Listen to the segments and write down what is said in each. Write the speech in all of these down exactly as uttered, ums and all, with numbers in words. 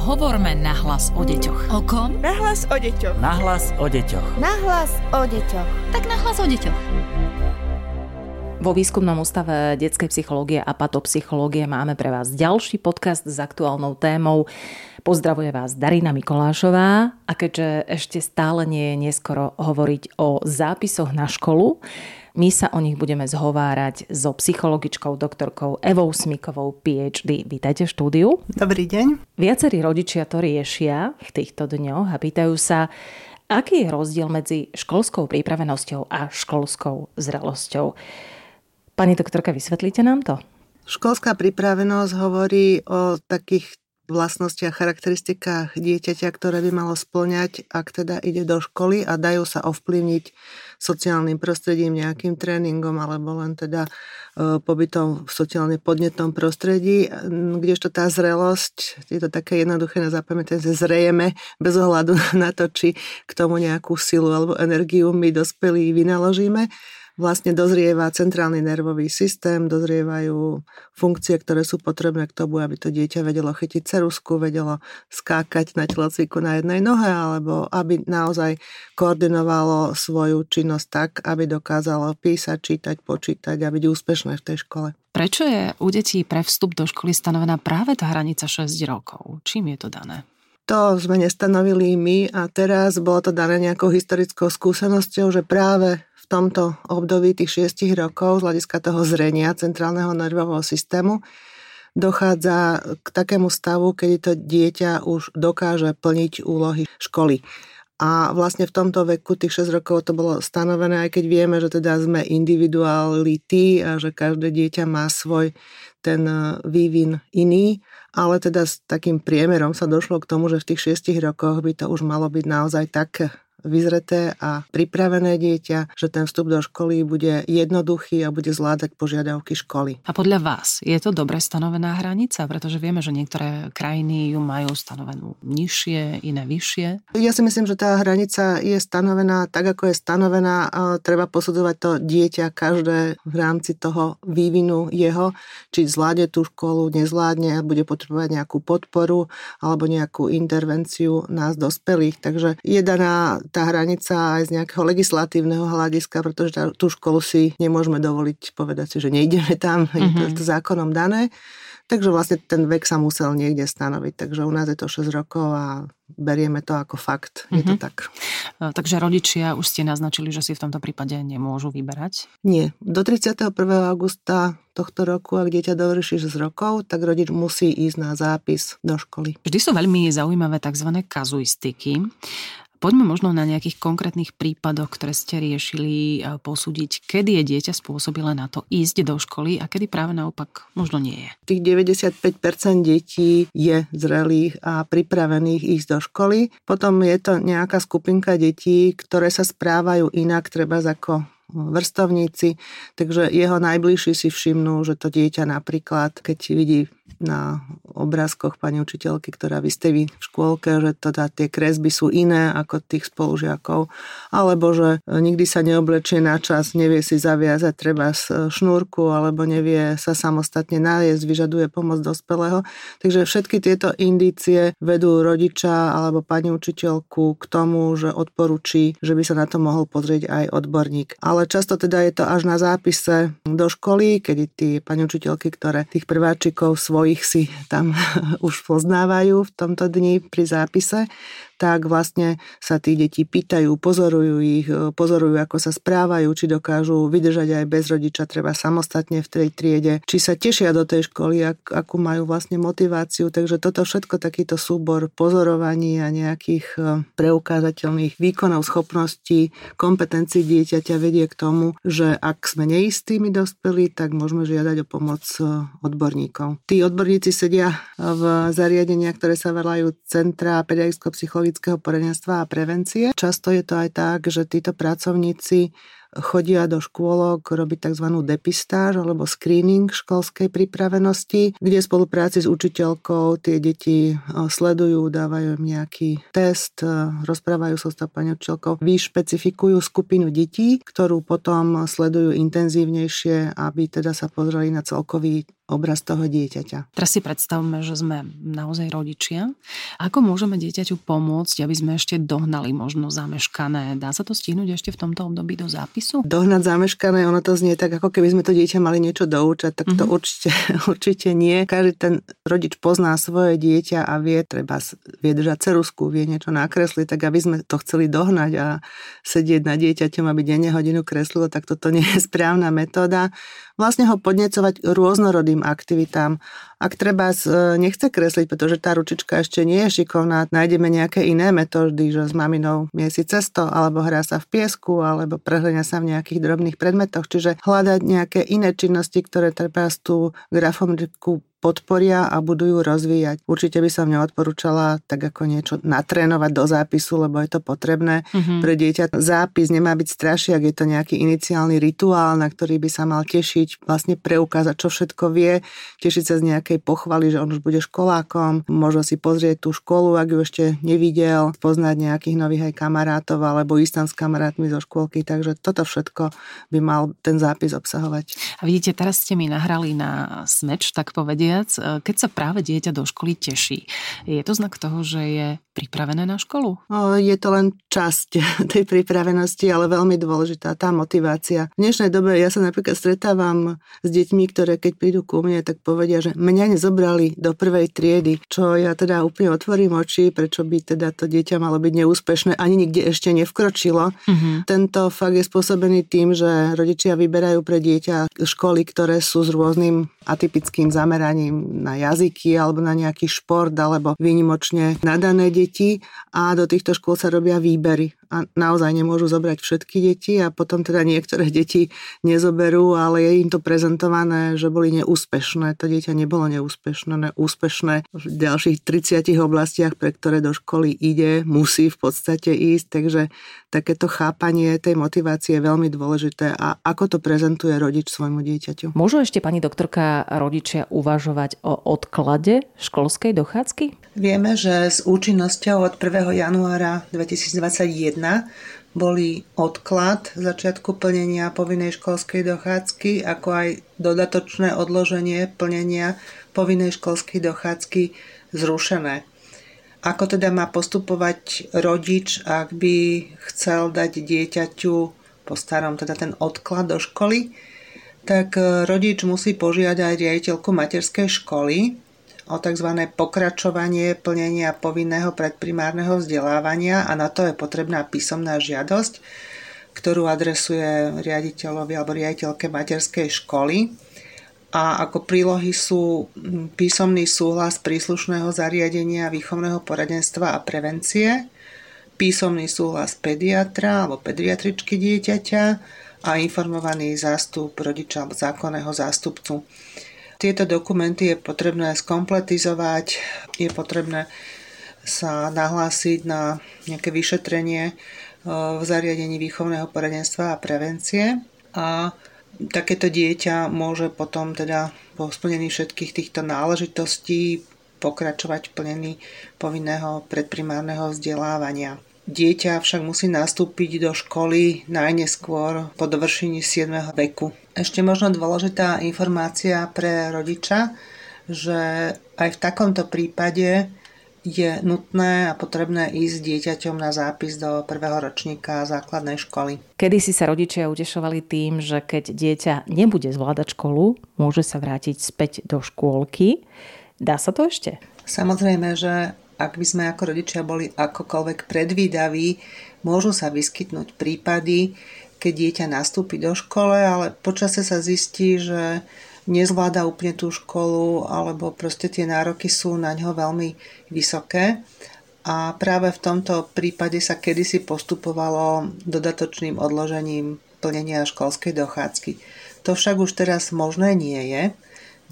Hovorme nahlas o deťoch. O kom? Nahlas o deťoch. Nahlas o deťoch. Nahlas o deťoch. Tak nahlas o deťoch. Vo Výskumnom ústave detskej psychológie a patopsychológie máme pre vás ďalší podcast s aktuálnou témou. Pozdravuje vás Darina Mikolášová a keďže ešte stále nie je neskoro hovoriť o zápisoch na školu, my sa o nich budeme zhovárať so psychologičkou doktorkou Evou Smíkovou, PhD. Vítajte v štúdiu. Dobrý deň. Viacerí rodičia to riešia v týchto dňoch a pýtajú sa, aký je rozdiel medzi školskou pripravenosťou a školskou zrelosťou. Pani doktorka, vysvetlíte nám to? Školská pripravenosť hovorí o takých vlastnostiach, charakteristikách dieťaťa, ktoré by malo spĺňať, ak teda ide do školy a dajú sa ovplyvniť sociálnym prostredím, nejakým tréningom alebo len teda pobytom v sociálne podnetnom prostredí, kdežto tá zrelosť, je to také jednoduché na zapamätanie, zrejeme bez ohľadu na to, či k tomu nejakú silu alebo energiu my dospelí vynaložíme. Vlastne dozrieva centrálny nervový systém, dozrievajú funkcie, ktoré sú potrebné k tomu, aby to dieťa vedelo chytiť ceruzku, vedelo skákať na telocviku na jednej nohe, alebo aby naozaj koordinovalo svoju činnosť tak, aby dokázalo písať, čítať, počítať a byť úspešné v tej škole. Prečo je u detí pre vstup do školy stanovená práve tá hranica šesť rokov? Čím je to dané? To sme nestanovili my a teraz bolo to dané nejakou historickou skúsenosťou, že práve v tomto období tých šesť rokov z hľadiska toho zrenia centrálneho nervového systému dochádza k takému stavu, kedy to dieťa už dokáže plniť úlohy školy. A vlastne v tomto veku tých šesť rokov to bolo stanovené, aj keď vieme, že teda sme individuality a že každé dieťa má svoj ten vývin iný, ale teda s takým priemerom sa došlo k tomu, že v tých šesť rokoch by to už malo byť naozaj tak vyzreté a pripravené dieťa, že ten vstup do školy bude jednoduchý a bude zvládať požiadavky školy. A podľa vás je to dobre stanovená hranica? Pretože vieme, že niektoré krajiny ju majú stanovenú nižšie, iné vyššie. Ja si myslím, že tá hranica je stanovená tak, ako je stanovená. Treba posudzovať to dieťa každé v rámci toho vývinu jeho, či zvládne tú školu, nezvládne, bude potrebovať nejakú podporu alebo nejakú intervenciu nás dospelých. Takže je daná tá hranica aj z nejakého legislatívneho hľadiska, pretože tá, tú školu si nemôžeme dovoliť povedať si, že nejdeme tam, mm-hmm. je to, to zákonom dané. Takže vlastne ten vek sa musel niekde stanoviť. Takže u nás je to šesť rokov a berieme to ako fakt. Mm-hmm. Je to tak. Takže rodičia už ste naznačili, že si v tomto prípade nemôžu vyberať? Nie. Do tridsiateho prvého augusta tohto roku, ak dieťa dovrší šesť rokov, tak rodič musí ísť na zápis do školy. Vždy sú veľmi zaujímavé tzv. Kazuistiky. Poďme možno na nejakých konkrétnych prípadoch, ktoré ste riešili, posúdiť, kedy je dieťa spôsobilé na to ísť do školy a kedy práve naopak možno nie je. Tých deväťdesiatpäť percent detí je zrelých a pripravených ísť do školy. Potom je to nejaká skupinka detí, ktoré sa správajú inak, treba ako vrstovníci, takže jeho najbližší si všimnú, že to dieťa napríklad, keď vidí na obrázkoch pani učiteľky, ktorá vystaví v škôlke, že teda tie kresby sú iné ako tých spolužiakov, alebo že nikdy sa neoblečie na čas, nevie si zaviazať treba šnúrku, alebo nevie sa samostatne nájsť, vyžaduje pomoc dospelého. Takže všetky tieto indície vedú rodiča alebo pani učiteľku k tomu, že odporúči, že by sa na to mohol pozrieť aj odborník. Ale často teda je to až na zápise do školy, kedy tie pani učiteľky, ktoré tých prváčikov svojich ich si tam už poznávajú v tomto dni pri zápise, tak vlastne sa tí deti pýtajú, pozorujú ich, pozorujú, ako sa správajú, či dokážu vydržať aj bez rodiča, treba samostatne v tej triede, či sa tešia do tej školy, ak, akú majú vlastne motiváciu. Takže toto všetko, takýto súbor pozorovaní a nejakých preukázateľných výkonov, schopností, kompetencií dieťaťa vedie k tomu, že ak sme neistými dospelí, tak môžeme žiadať o pomoc odborníkov. Tí odborníci sedia v zariadeniach, ktoré sa volajú Centra pedagogicko-detského poradenstva a prevencie. Často je to aj tak, že títo pracovníci chodia do škôlok robiť tzv. Depistáž alebo screening školskej pripravenosti, kde v spolupráci s učiteľkou tie deti sledujú, dávajú nejaký test, rozprávajú sa s pani učiteľkou, vyšpecifikujú skupinu detí, ktorú potom sledujú intenzívnejšie, aby teda sa pozreli na celkový obraz toho dieťaťa. Teraz si predstavme, že sme naozaj rodičia. Ako môžeme dieťaťu pomôcť, aby sme ešte dohnali možno zameškané? Dá sa to stihnúť ešte v tomto období do zápisu? Dohnať zameškané, ono to znie tak, ako keby sme to dieťa mali niečo doučať, tak to mm-hmm. určite, určite nie. Každý ten rodič pozná svoje dieťa a vie, treba vie držať ceruzku, vie niečo nakresliť, tak aby sme to chceli dohnať a sedieť na dieťaťom, aby denne hodinu kreslilo, tak toto nie je správna metóda. Vlastne ho podnecovať rôznorodým aktivitám. Ak treba nechce kresliť, pretože tá ručička ešte nie je šikovná, nájdeme nejaké iné metódy, že s maminou miesi cesto, alebo hrá sa v piesku, alebo prehľadňa sa v nejakých drobných predmetoch, čiže hľadať nejaké iné činnosti, ktoré treba tú grafomotoriku podporia a budú ju rozvíjať. Určite by som neodporúčala tak ako niečo natrénovať do zápisu, lebo je to potrebné mm-hmm. pre dieťa. Zápis nemá byť strašiak, je to nejaký iniciálny rituál, na ktorý by sa mal tešiť, vlastne preukázať, čo všetko vie, tešiť sa z nejakej pochvaly, že on už bude školákom, možno si pozrieť tú školu, ak ju ešte nevidel, poznať nejakých nových aj kamarátov alebo ísť tam s kamarátmi zo škôlky, takže toto všetko by mal ten zápis obsahovať. A vidíte, teraz ste mi nahrali na smeč, tak povedia, keď sa práve dieťa do školy teší. Je to znak toho, že je pripravené na školu? Je to len časť tej pripravenosti, ale veľmi dôležitá tá motivácia. V dnešnej dobe ja sa napríklad stretávam s deťmi, ktoré keď prídu ku mne, tak povedia, že mňa nezobrali do prvej triedy, čo ja teda úplne otvorím oči, prečo by teda to dieťa malo byť neúspešné, ani nikde ešte nevkročilo. Mm-hmm. Tento fakt je spôsobený tým, že rodičia vyberajú pre dieťa školy, ktoré sú s rôznym atypickým zameraním na jazyky alebo na nejaký šport alebo výnimočne nadané deti a do týchto škôl sa robia výbery. A naozaj nemôžu zobrať všetky deti a potom teda niektoré deti nezoberú, ale je im to prezentované, že boli neúspešné. To dieťa nebolo neúspešné, neúspešné v ďalších tridsiatich oblastiach, pre ktoré do školy ide, musí v podstate ísť, takže takéto chápanie tej motivácie je veľmi dôležité a ako to prezentuje rodič svojmu dieťaťu. Môžu ešte pani doktorka rodičia uvažovať o odklade školskej dochádzky? Vieme, že s účinnosťou od prvého januára dvetisícdvadsaťjeden boli odklad začiatku plnenia povinnej školskej dochádzky, ako aj dodatočné odloženie plnenia povinnej školskej dochádzky zrušené. Ako teda má postupovať rodič, ak by chcel dať dieťaťu po starom teda ten odklad do školy, tak rodič musí požiadať riaditeľku materskej školy o tzv. Pokračovanie plnenia povinného predprimárneho vzdelávania a na to je potrebná písomná žiadosť, ktorú adresuje riaditeľovi alebo riaditeľke materskej školy. A ako prílohy sú písomný súhlas príslušného zariadenia výchovného poradenstva a prevencie, písomný súhlas pediatra alebo pediatričky dieťaťa a informovaný zástup rodiča alebo zákonného zástupcu. Tieto dokumenty je potrebné skompletizovať, je potrebné sa nahlásiť na nejaké vyšetrenie v zariadení výchovného poradenstva a prevencie a takéto dieťa môže potom teda po splnení všetkých týchto náležitostí pokračovať v plnení povinného predprimárneho vzdelávania. Dieťa však musí nastúpiť do školy najneskôr po dovršení siedmeho veku. Ešte možno dôležitá informácia pre rodiča, že aj v takomto prípade je nutné a potrebné ísť dieťaťom na zápis do prvého ročníka základnej školy. Kedysi sa rodičia utešovali tým, že keď dieťa nebude zvládať školu, môže sa vrátiť späť do škôlky. Dá sa to ešte? Samozrejme, že ak by sme ako rodičia boli akokoľvek predvídaví, môžu sa vyskytnúť prípady, keď dieťa nastúpi do škole, ale počasie sa zistí, že nezvláda úplne tú školu, alebo proste tie nároky sú na ňo veľmi vysoké. A práve v tomto prípade sa kedysi postupovalo dodatočným odložením plnenia školskej dochádzky. To však už teraz možné nie je.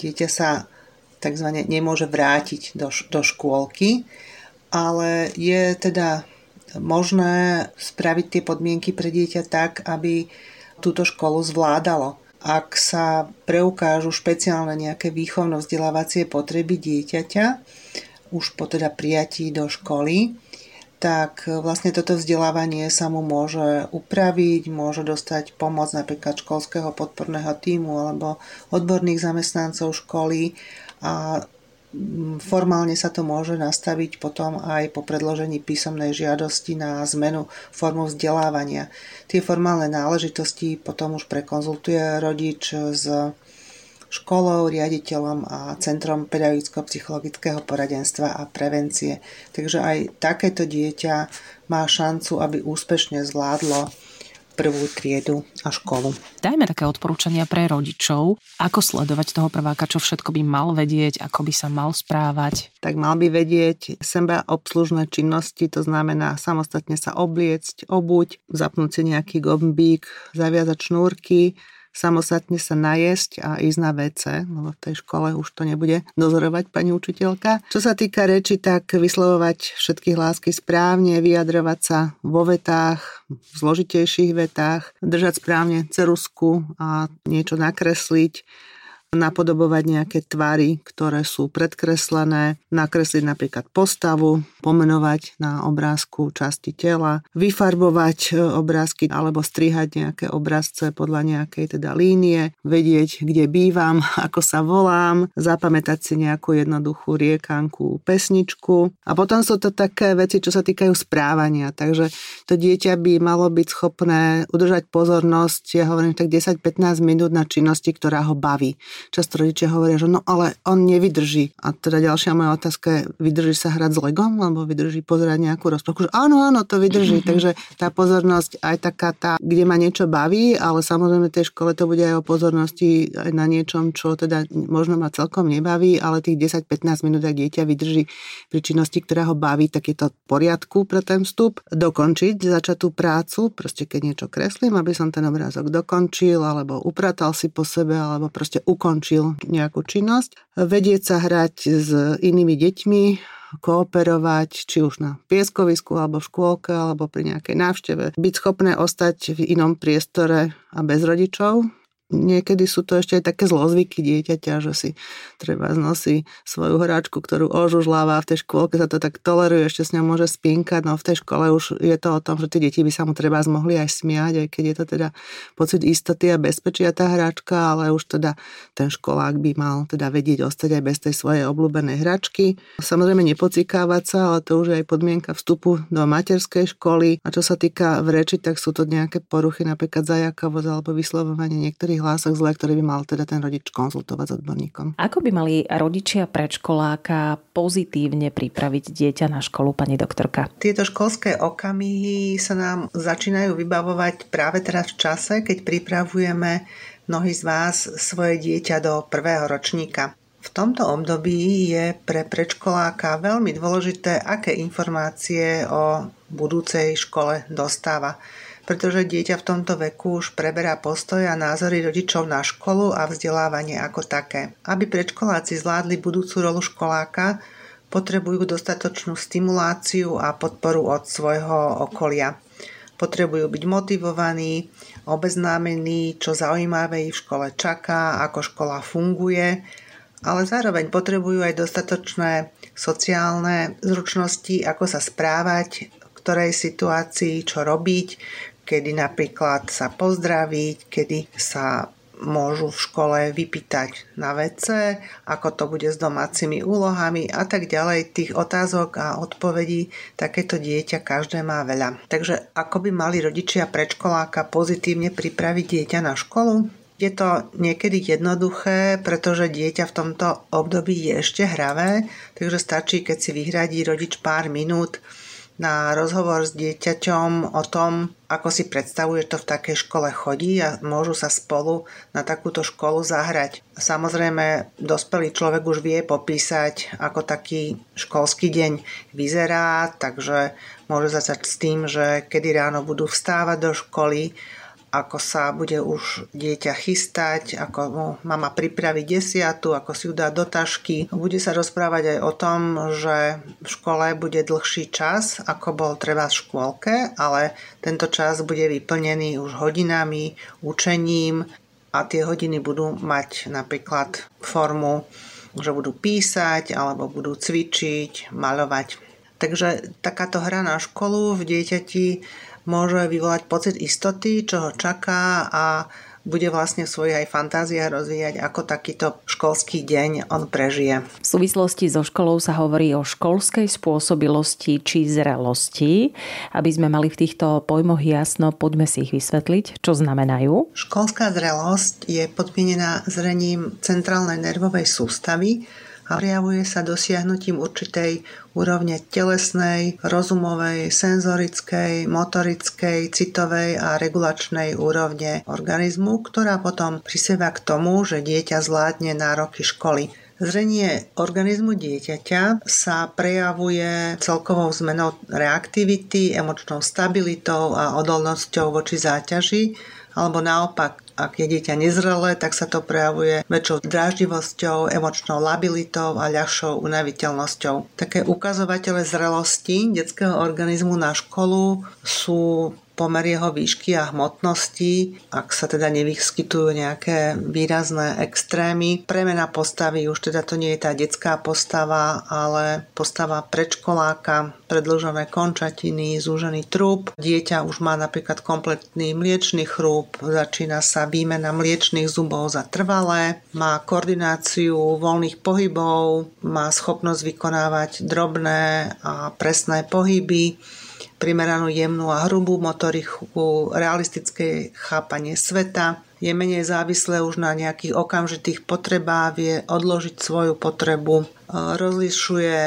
Dieťa sa takzvané nemôže vrátiť do, do škôlky, ale je teda možné spraviť tie podmienky pre dieťa tak, aby túto školu zvládalo. Ak sa preukážu špeciálne nejaké výchovno-vzdelávacie potreby dieťaťa, už po teda prijatí do školy, tak vlastne toto vzdelávanie sa mu môže upraviť, môže dostať pomoc napríklad školského podporného tímu alebo odborných zamestnancov školy a formálne sa to môže nastaviť potom aj po predložení písomnej žiadosti na zmenu formu vzdelávania. Tie formálne náležitosti potom už prekonzultuje rodič s školou, riaditeľom a Centrom pedagogicko-psychologického poradenstva a prevencie. Takže aj takéto dieťa má šancu, aby úspešne zvládlo prvú triedu a školu. Dajme také odporúčania pre rodičov, ako sledovať toho prváka, čo všetko by mal vedieť, ako by sa mal správať. Tak mal by vedieť seba obslužné činnosti, to znamená samostatne sa obliecť, obuť, zapnúť si nejaký gombík, zaviazať šnúrky, samostatne sa najesť a ísť na vé cé, lebo v tej škole už to nebude dozorovať pani učiteľka. Čo sa týka reči, tak vyslovovať všetky hlásky správne, vyjadrovať sa vo vetách, v zložitejších vetách, držať správne ceruzku a niečo nakresliť, napodobovať nejaké tvary, ktoré sú predkreslené, nakresliť napríklad postavu, pomenovať na obrázku časti tela, vyfarbovať obrázky alebo strihať nejaké obrazce podľa nejakej teda línie, vedieť, kde bývam, ako sa volám, zapamätať si nejakú jednoduchú riekanku, pesničku. A potom sú to také veci, čo sa týkajú správania, takže to dieťa by malo byť schopné udržať pozornosť, ja hovorím tak desať až pätnásť minút na činnosti, ktorá ho baví. Často rodičia hovoria, že no ale on nevydrží. A teda ďalšia moja otázka je, vydrží sa hrať s legom, alebo vydrží pozerať nejakú rozprávku? Že áno, áno, to vydrží. Mm-hmm. Takže tá pozornosť aj taká tá, kde ma niečo baví, ale samozrejme v tej škole to bude aj o pozornosti aj na niečom, čo teda možno ma celkom nebaví, ale tých desať až pätnásť minút, ak dieťa vydrží pri činnosti, ktorá ho baví, tak je to v poriadku pre ten vstup. Dokončiť začatú prácu, proste keď niečo kreslím, aby som ten obrázok dokončil, alebo upratal si po sebe, alebo proste ukončil nejakú činnosť, vedieť sa hrať s inými deťmi, kooperovať, či už na pieskovisku, alebo v škôlke, alebo pri nejakej návšteve. Byť schopné ostať v inom priestore a bez rodičov. Niekedy sú to ešte aj také zlozvyky dieťaťa, že si treba znosí svoju hračku, ktorú ožužláva, v tej škôlke sa to tak toleruje, ešte s ňou môže spinkať, no v tej škole už je to o tom, že tie deti by sa mu treba mohli aj smiať, aj keď je to teda pocit istoty a bezpečia tá hračka, ale už teda ten školák by mal teda vedieť ostať aj bez tej svojej obľúbenej hračky. Samozrejme nepocikávať sa, ale to už je aj podmienka vstupu do materskej školy. A čo sa týka v reči, tak sú to nejaké poruchy, napríklad zajakavosť alebo vyslovovanie niektorých hlásoch zle, ktorý by mal teda ten rodič konzultovať s odborníkom. Ako by mali rodičia predškoláka pozitívne pripraviť dieťa na školu, pani doktorka? Tieto školské okamihy sa nám začínajú vybavovať práve teraz v čase, keď pripravujeme mnohí z vás svoje dieťa do prvého ročníka. V tomto období je pre predškoláka veľmi dôležité, aké informácie o budúcej škole dostáva, pretože dieťa v tomto veku už preberá postoje a názory rodičov na školu a vzdelávanie ako také. Aby predškoláci zvládli budúcu rolu školáka, potrebujú dostatočnú stimuláciu a podporu od svojho okolia. Potrebujú byť motivovaní, obeznámení, čo zaujímavé ich v škole čaká, ako škola funguje, ale zároveň potrebujú aj dostatočné sociálne zručnosti, ako sa správať, v ktorej situácii, čo robiť, kedy napríklad sa pozdraviť, kedy sa môžu v škole vypýtať na vé cé, ako to bude s domácimi úlohami a tak ďalej. Tých otázok a odpovedí takéto dieťa každé má veľa. Takže ako by mali rodičia predškoláka pozitívne pripraviť dieťa na školu? Je to niekedy jednoduché, pretože dieťa v tomto období je ešte hravé, takže stačí, keď si vyhradí rodič pár minút na rozhovor s dieťaťom o tom, ako si predstavuje, že to v takej škole chodí a môžu sa spolu na takúto školu zahrať. Samozrejme, dospelý človek už vie popísať, ako taký školský deň vyzerá, takže môže začať s tým, že kedy ráno budú vstávať do školy, ako sa bude už dieťa chystať, ako mu mama pripraví desiatu, ako si ju dá do tašky. Bude sa rozprávať aj o tom, že v škole bude dlhší čas, ako bol treba v škôlke, ale tento čas bude vyplnený už hodinami, učením a tie hodiny budú mať napríklad formu, že budú písať alebo budú cvičiť, maľovať. Takže takáto hra na školu v dieťati môže vyvolať pocit istoty, čo ho čaká a bude vlastne v svojich aj fantáziách rozvíjať, ako takýto školský deň on prežije. V súvislosti so školou sa hovorí o školskej spôsobilosti či zrelosti. Aby sme mali v týchto pojmoch jasno, poďme si ich vysvetliť, čo znamenajú. Školská zrelosť je podmienená zrením centrálnej nervovej sústavy a prejavuje sa dosiahnutím určitej úrovne telesnej, rozumovej, senzorickej, motorickej, citovej a regulačnej úrovne organizmu, ktorá potom prisieva k tomu, že dieťa zvládne nároky školy. Zrenie organizmu dieťaťa sa prejavuje celkovou zmenou reaktivity, emočnou stabilitou a odolnosťou voči záťaži, alebo naopak, ak je dieťa nezrelé, tak sa to prejavuje väčšou dráždivosťou, emočnou labilitou a ľahšou unaviteľnosťou. Také ukazovatele zrelosti detského organizmu na školu sú pomer jeho výšky a hmotnosti, ak sa teda nevyskytujú nejaké výrazné extrémy. Premena postavy, už teda to nie je tá detská postava, ale postava predškoláka, predĺžené končatiny, zúžený trup. Dieťa už má napríklad kompletný mliečny chrúb, začína sa výmena mliečnych zubov za trvalé, má koordináciu voľných pohybov, má schopnosť vykonávať drobné a presné pohyby, primeranú jemnú a hrubú motoriku, realistické chápanie sveta. Je menej závislé už na nejakých okamžitých potrebách, vie odložiť svoju potrebu, rozlišuje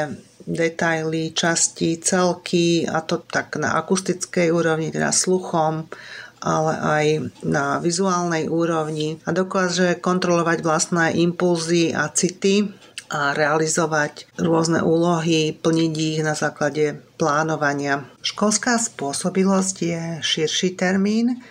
detaily, časti, celky, a to tak na akustickej úrovni, teda sluchom, ale aj na vizuálnej úrovni, a dokáže kontrolovať vlastné impulzy a city a realizovať rôzne úlohy, plniť ich na základe plánovania. Školská spôsobilosť je širší termín,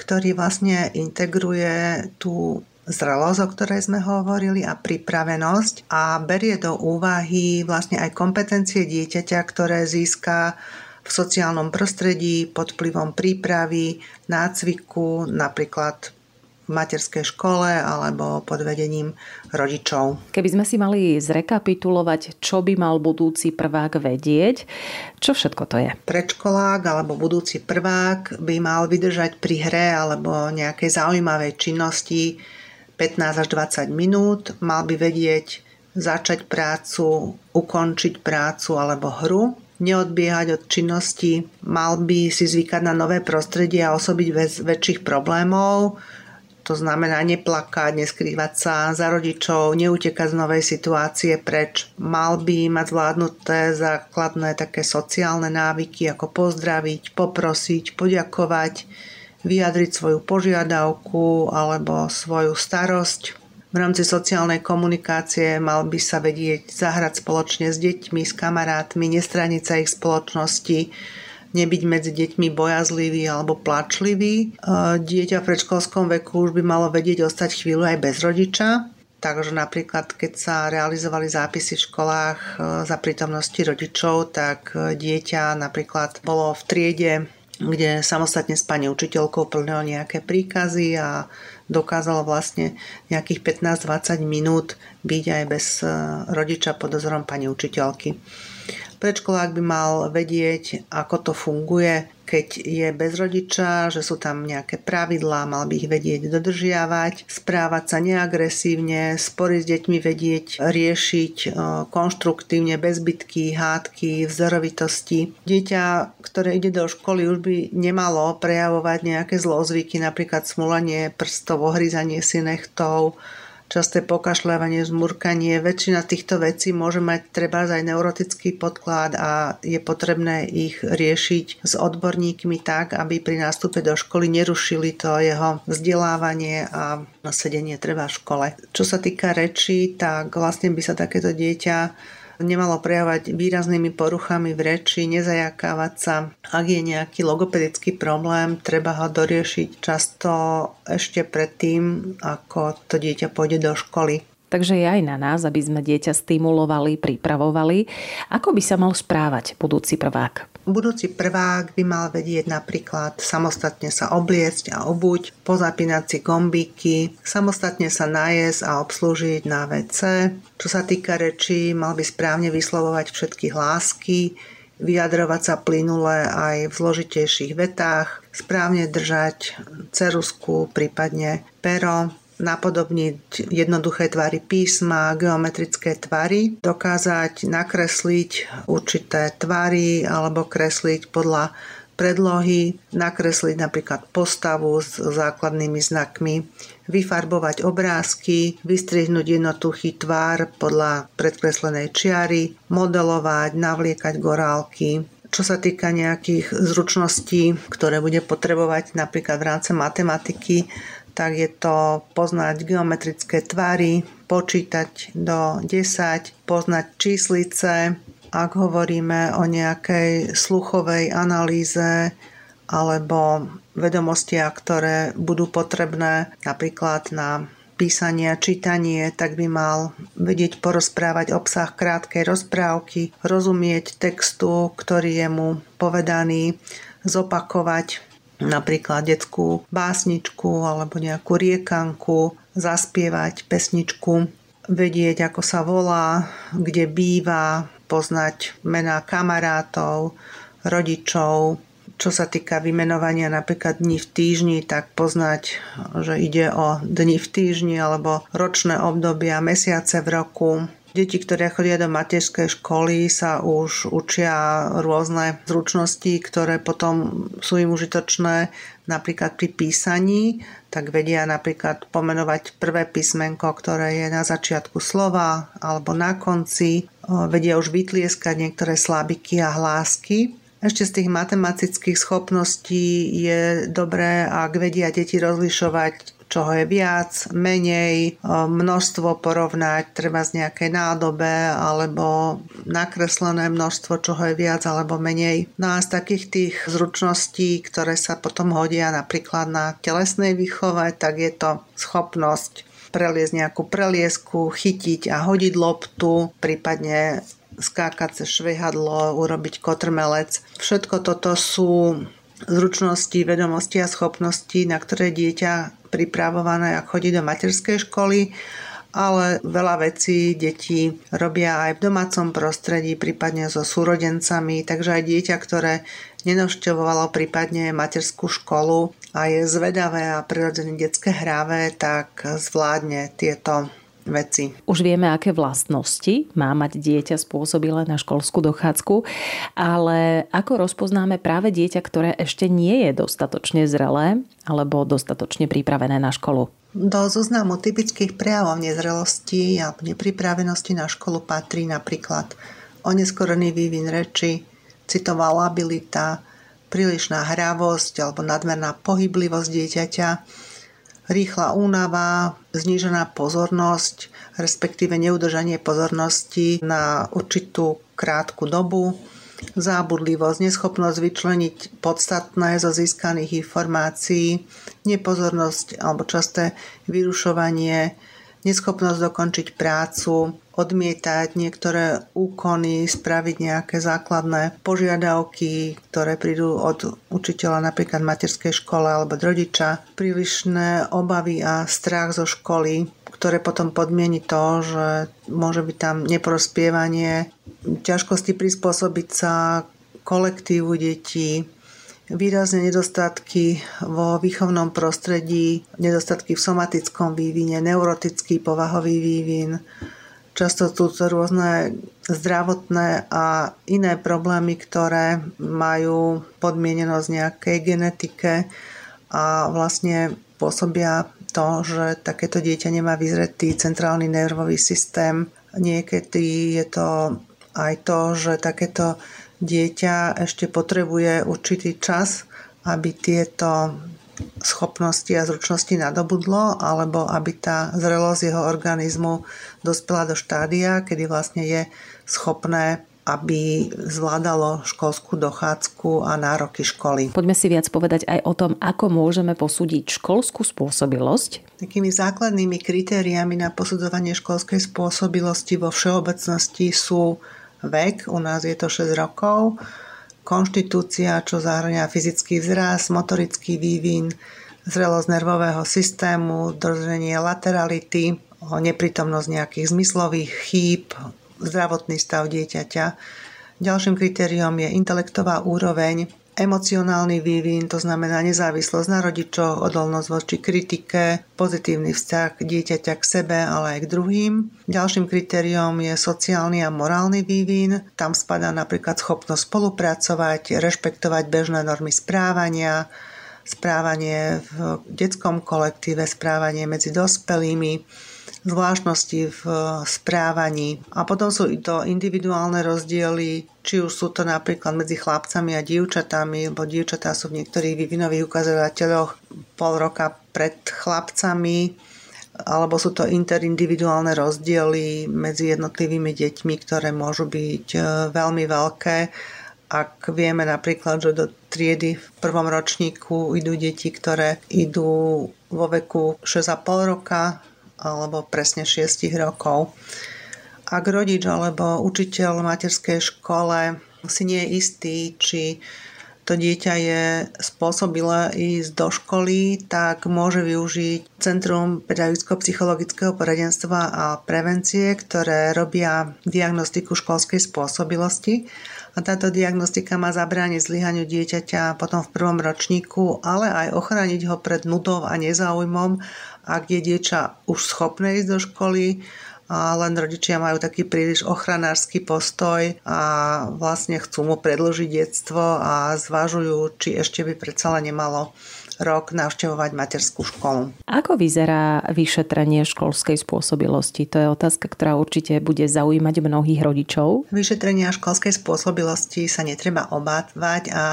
ktorý vlastne integruje tú zrelosť, o ktorej sme hovorili, a pripravenosť, a berie do úvahy vlastne aj kompetencie dieťaťa, ktoré získa v sociálnom prostredí pod vplyvom prípravy, nácviku, napríklad v materskej škole alebo pod vedením rodičov. Keby sme si mali zrekapitulovať, čo by mal budúci prvák vedieť, čo všetko to je? Predškolák alebo budúci prvák by mal vydržať pri hre alebo nejakej zaujímavej činnosti pätnásť až dvadsať minút, mal by vedieť začať prácu, ukončiť prácu alebo hru, neodbiehať od činnosti, mal by si zvykať na nové prostredie a osobiť bez väčších problémov. To znamená neplakať, neskrývať sa za rodičov, neutekať z novej situácie preč. Mal by mať zvládnuté základné také sociálne návyky, ako pozdraviť, poprosiť, poďakovať, vyjadriť svoju požiadavku alebo svoju starosť. V rámci sociálnej komunikácie mal by sa vedieť zahrať spoločne s deťmi, s kamarátmi, nestraniť sa ich spoločnosti, nebyť medzi deťmi bojazlivý alebo plačlivý. Dieťa v predškolskom veku už by malo vedieť ostať chvíľu aj bez rodiča. Takže napríklad, keď sa realizovali zápisy v školách za prítomnosti rodičov, tak dieťa napríklad bolo v triede, kde samostatne s pani učiteľkou plnilo nejaké príkazy a dokázalo vlastne nejakých pätnásť až dvadsať minút byť aj bez rodiča pod dozorom pani učiteľky. Predškolák by mal vedieť, ako to funguje, keď je bez rodiča, že sú tam nejaké pravidlá, mal by ich vedieť dodržiavať, správať sa neagresívne, spory s deťmi vedieť riešiť konštruktívne, bez bitky, hádky, vzorovitosti. Dieťa, ktoré ide do školy, už by nemalo prejavovať nejaké zlozvyky, napríklad smulanie prstov, ohryzanie si nechtov, časté pokašľávanie, zmurkanie. Väčšina týchto vecí môže mať treba aj neurotický podklad a je potrebné ich riešiť s odborníkmi tak, aby pri nástupe do školy nerušili to jeho vzdelávanie a sedenie treba v škole. Čo sa týka reči, tak vlastne by sa takéto dieťa nemalo prejavovať výraznými poruchami v reči, nezajakávať sa. Ak je nejaký logopedický problém, treba ho doriešiť často ešte predtým, ako to dieťa pôjde do školy. Takže je aj na nás, aby sme dieťa stimulovali, pripravovali. Ako by sa mal správať budúci prvák? Budúci prvák by mal vedieť napríklad samostatne sa obliecť a obuť, pozapínať si gombíky, samostatne sa najesť a obslúžiť na vé cé. Čo sa týka rečí, mal by správne vyslovovať všetky hlásky, vyjadrovať sa plynule aj v zložitejších vetách, správne držať ceruzku, prípadne pero, napodobniť jednoduché tvary písma, geometrické tvary, dokázať nakresliť určité tvary alebo kresliť podľa predlohy, nakresliť napríklad postavu s základnými znakmi, vyfarbovať obrázky, vystrihnúť jednotuchý tvár podľa predkreslenej čiary, modelovať, navliekať gorálky. Čo sa týka nejakých zručností, ktoré bude potrebovať napríklad v rámci matematiky, tak je to poznať geometrické tvary, počítať do desať, poznať číslice. Ak hovoríme o nejakej sluchovej analýze alebo vedomostiach, ktoré budú potrebné napríklad na písanie a čítanie, tak by mal vedieť porozprávať obsah krátkej rozprávky, rozumieť textu, ktorý je mu povedaný, zopakovať napríklad detskú básničku alebo nejakú riekanku, zaspievať pesničku, vedieť, ako sa volá, kde býva, poznať mená kamarátov, rodičov. Čo sa týka vymenovania napríklad dní v týždni, tak poznať, že ide o dni v týždni alebo ročné obdobia, mesiace v roku. Deti, ktoré chodia do materskej školy, sa už učia rôzne zručnosti, ktoré potom sú im užitočné napríklad pri písaní, tak vedia napríklad pomenovať prvé písmenko, ktoré je na začiatku slova alebo na konci, vedia už vytlieskať niektoré slabiky a hlásky. Ešte z tých matematických schopností je dobré, ak vedia deti rozlišovať, čoho je viac, menej, množstvo porovnať treba z nejakej nádobe alebo nakreslené množstvo, čoho je viac alebo menej. No a z takých tých zručností, ktoré sa potom hodia napríklad na telesnej výchove, tak je to schopnosť preliesť nejakú preliesku, chytiť a hodiť loptu, prípadne skákať cez švihadlo, urobiť kotrmelec. Všetko toto sú zručnosti, vedomosti a schopnosti, na ktoré dieťa pripravované, ak chodí do materskej školy, ale veľa vecí deti robia aj v domácom prostredí, prípadne so súrodencami, takže aj dieťa, ktoré nenavštevovalo prípadne materskú školu a je zvedavé a prirodzene detské hravé, tak zvládne tieto veci. Už vieme, aké vlastnosti má mať dieťa spôsobilé na školskú dochádzku, ale ako rozpoznáme práve dieťa, ktoré ešte nie je dostatočne zrelé alebo dostatočne pripravené na školu? Do zoznamu typických prejavov nezrelosti a nepripravenosti na školu patrí napríklad oneskorený vývin reči, citová labilita, prílišná hravosť alebo nadmerná pohyblivosť dieťaťa, rýchla únava, znížená pozornosť, respektíve neudržanie pozornosti na určitú krátku dobu, zábudlivosť, neschopnosť vyčleniť podstatné zo získaných informácií, nepozornosť alebo časté vyrušovanie, neschopnosť dokončiť prácu, odmietať niektoré úkony, spraviť nejaké základné požiadavky, ktoré prídu od učiteľa napríklad v materskej škole alebo od rodiča, prílišné obavy a strach zo školy, ktoré potom podmieni to, že môže byť tam neprospievanie, ťažkosti prispôsobiť sa kolektívu detí, výrazné nedostatky vo výchovnom prostredí, nedostatky v somatickom vývine, neurotický povahový vývin. Často sú to rôzne zdravotné a iné problémy, ktoré majú podmienenosť nejakej genetike a vlastne pôsobia to, že takéto dieťa nemá vyzretý centrálny nervový systém. Niekedy je to aj to, že takéto dieťa ešte potrebuje určitý čas, aby tieto schopnosti a zručnosti nadobudlo, alebo aby tá zrelosť jeho organizmu dospela do štádia, kedy vlastne je schopné, aby zvládalo školskú dochádzku a nároky školy. Poďme si viac povedať aj o tom, ako môžeme posúdiť školskú spôsobilosť. Takými základnými kritériami na posudzovanie školskej spôsobilosti vo všeobecnosti sú vek, u nás je to šesť rokov, konštitúcia, čo zahŕňa fyzický vzrast, motorický vývin, zrelosť nervového systému, dozrenie laterality, neprítomnosť nejakých zmyslových chýb, zdravotný stav dieťaťa. Ďalším kritériom je intelektová úroveň, emocionálny vývin, to znamená nezávislosť na rodičoch, odolnosť voči kritike, pozitívny vzťah dieťaťa k sebe, ale aj k druhým. Ďalším kritériom je sociálny a morálny vývin. Tam spadá napríklad schopnosť spolupracovať, rešpektovať bežné normy správania, správanie v detskom kolektíve, správanie medzi dospelými, zvláštnosti v správaní. A potom sú to individuálne rozdiely, či už sú to napríklad medzi chlapcami a dievčatami, lebo dievčatá sú v niektorých vývinových ukazovateľoch pol roka pred chlapcami, alebo sú to interindividuálne rozdiely medzi jednotlivými deťmi, ktoré môžu byť veľmi veľké. Ak vieme napríklad, že do triedy v prvom ročníku idú deti, ktoré idú vo veku šesť a pol roka, alebo presne šesť rokov. Ak rodič alebo učiteľ v materskej škole si nie je istý, či to dieťa je spôsobilé ísť do školy, tak môže využiť Centrum pedagogicko-psychologického poradenstva a prevencie, ktoré robia diagnostiku školskej spôsobilosti. A táto diagnostika má zabrániť zlyhaniu dieťaťa potom v prvom ročníku, ale aj ochrániť ho pred nudou a nezáujmom, ak je dieťa už schopné ísť do školy, a len rodičia majú taký príliš ochranársky postoj a vlastne chcú mu predĺžiť detstvo a zvažujú, či ešte by predsa len nemalo rok navštevovať materskú školu. Ako vyzerá vyšetrenie školskej spôsobilosti? To je otázka, ktorá určite bude zaujímať mnohých rodičov. Vyšetrenia školskej spôsobilosti sa netreba obávať a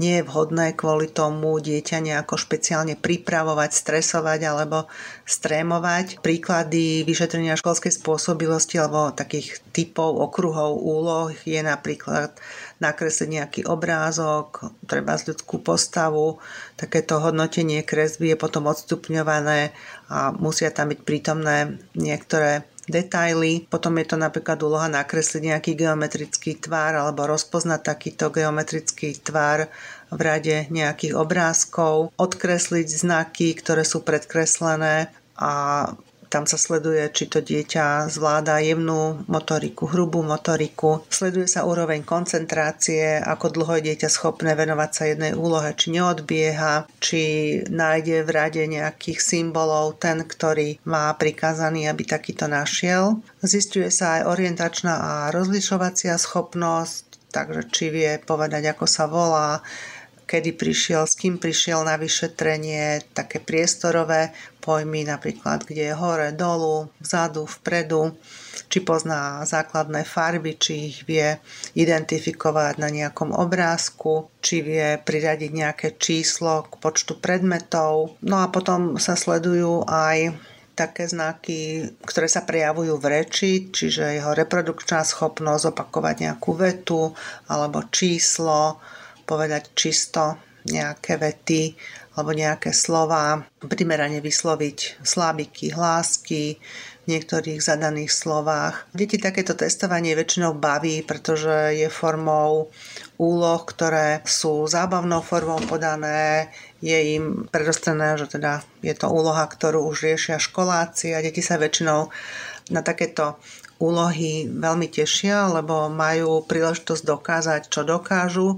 nie je vhodné kvôli tomu dieťa nejako špeciálne pripravovať, stresovať alebo strémovať. Príklady vyšetrenia školskej spôsobilosti alebo takých typov, okruhov, úloh je napríklad nakresliť nejaký obrázok, treba z ľudskú postavu. Takéto hodnotenie kresby je potom odstupňované a musia tam byť prítomné niektoré detaily. Potom je to napríklad úloha nakresliť nejaký geometrický tvar alebo rozpoznať takýto geometrický tvar v rade nejakých obrázkov, odkresliť znaky, ktoré sú predkreslené a tam sa sleduje, či to dieťa zvláda jemnú motoriku, hrubú motoriku. Sleduje sa úroveň koncentrácie, ako dlho je dieťa schopné venovať sa jednej úlohe, či neodbieha, či nájde v rade nejakých symbolov ten, ktorý má prikázaný, aby takýto našiel. Zisťuje sa aj orientačná a rozlišovacia schopnosť, takže či vie povedať, ako sa volá, kedy prišiel, s kým prišiel na vyšetrenie, také priestorové pojmy, napríklad, kde je hore, dolu, vzadu, vpredu, či pozná základné farby, či ich vie identifikovať na nejakom obrázku, či vie priradiť nejaké číslo k počtu predmetov. No a potom sa sledujú aj také znaky, ktoré sa prejavujú v reči, čiže jeho reprodukčná schopnosť opakovať nejakú vetu alebo číslo, povedať čisto nejaké vety alebo nejaké slova, primerane vysloviť slábiky, hlásky v niektorých zadaných slovách. Deti takéto testovanie väčšinou baví, pretože je formou úloh, ktoré sú zábavnou formou podané, je im predostrené, že teda je to úloha, ktorú už riešia školáci a deti sa väčšinou na takéto úlohy veľmi tešia, lebo majú príležitosť dokázať, čo dokážu.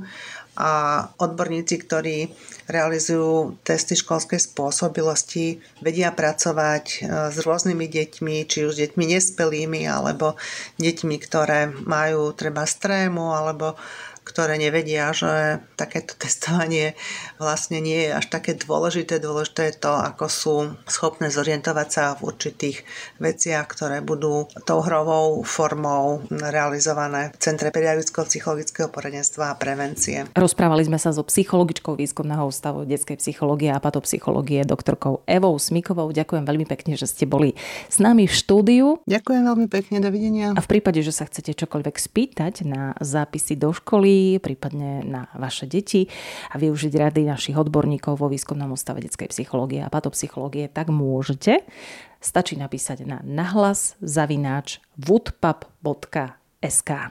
A odborníci, ktorí realizujú testy školskej spôsobilosti, vedia pracovať s rôznymi deťmi, či už deťmi nespelými, alebo deťmi, ktoré majú treba strému, alebo ktoré nevedia, že takéto testovanie vlastne nie je až také dôležité. Dôležité je to, ako sú schopné zorientovať sa v určitých veciach, ktoré budú tou hrovou formou realizované v Centre pedagogicko-psychologického poradenstva a prevencie. Rozprávali sme sa so psychologičkou Výskumného ústavu detskej psychológie a patopsychológie doktorkou Evou Smíkovou. Ďakujem veľmi pekne, že ste boli s nami v štúdiu. Ďakujem veľmi pekne, dovidenia. A v prípade, že sa chcete čokoľvek spýtať na zápisy do školy, prípadne na vaše deti a využiť rady našich odborníkov vo Výskumnom ústave detskej psychológie a patopsychológie, tak môžete. Stačí napísať na nahlas zavináč woodpub bodka es ká.